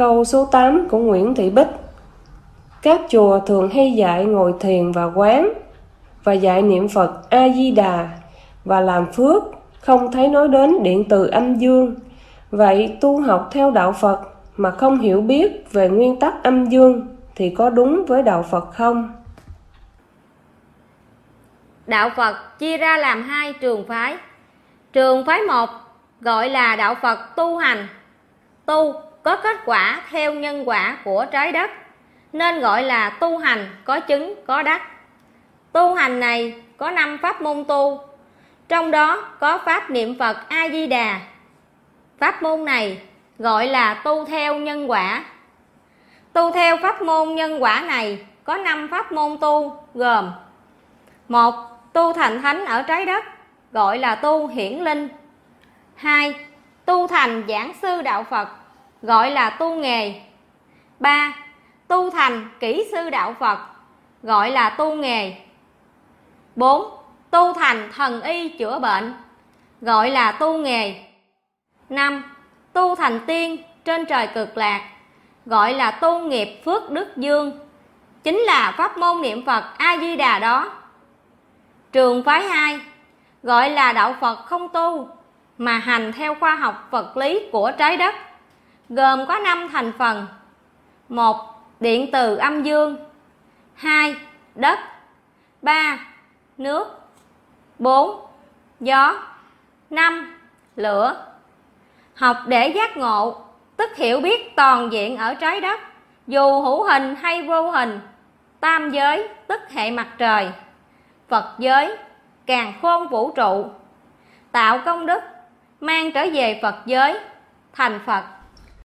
Câu số 8 của Nguyễn Thị Bích. Các chùa thường hay dạy ngồi thiền và quán, và dạy niệm Phật A-di-đà và làm phước, không thấy nói đến điện từ âm dương. Vậy tu học theo đạo Phật mà không hiểu biết về nguyên tắc âm dương thì có đúng với đạo Phật không? Đạo Phật chia ra làm hai trường phái. Trường phái 1 gọi là đạo Phật tu hành. Tu có kết quả theo nhân quả của trái đất, nên gọi là tu hành có chứng có đắc. Tu hành này có 5 pháp môn tu, trong đó có pháp niệm Phật A-di-đà. Pháp môn này gọi là tu theo nhân quả. Tu theo pháp môn nhân quả này có 5 pháp môn tu gồm: 1. Tu thành thánh ở trái đất, gọi là tu hiển linh. 2. Tu thành giảng sư đạo Phật, gọi là tu nghề. 3. Tu thành kỹ sư đạo Phật, gọi là tu nghề. 4. Tu thành thần y chữa bệnh, gọi là tu nghề. 5. Tu thành tiên trên trời cực lạc, gọi là tu nghiệp phước đức dương, chính là pháp môn niệm Phật A-di-đà đó. Trường phái 2 gọi là đạo Phật không tu mà hành theo khoa học vật lý của trái đất, gồm có 5 thành phần: 1. Điện từ âm dương, 2. Đất, 3. Nước, 4. Gió, 5. Lửa. Học để giác ngộ, tức hiểu biết toàn diện ở trái đất, dù hữu hình hay vô hình, tam giới tức hệ mặt trời, Phật giới, càn khôn vũ trụ, tạo công đức, mang trở về Phật giới, thành Phật.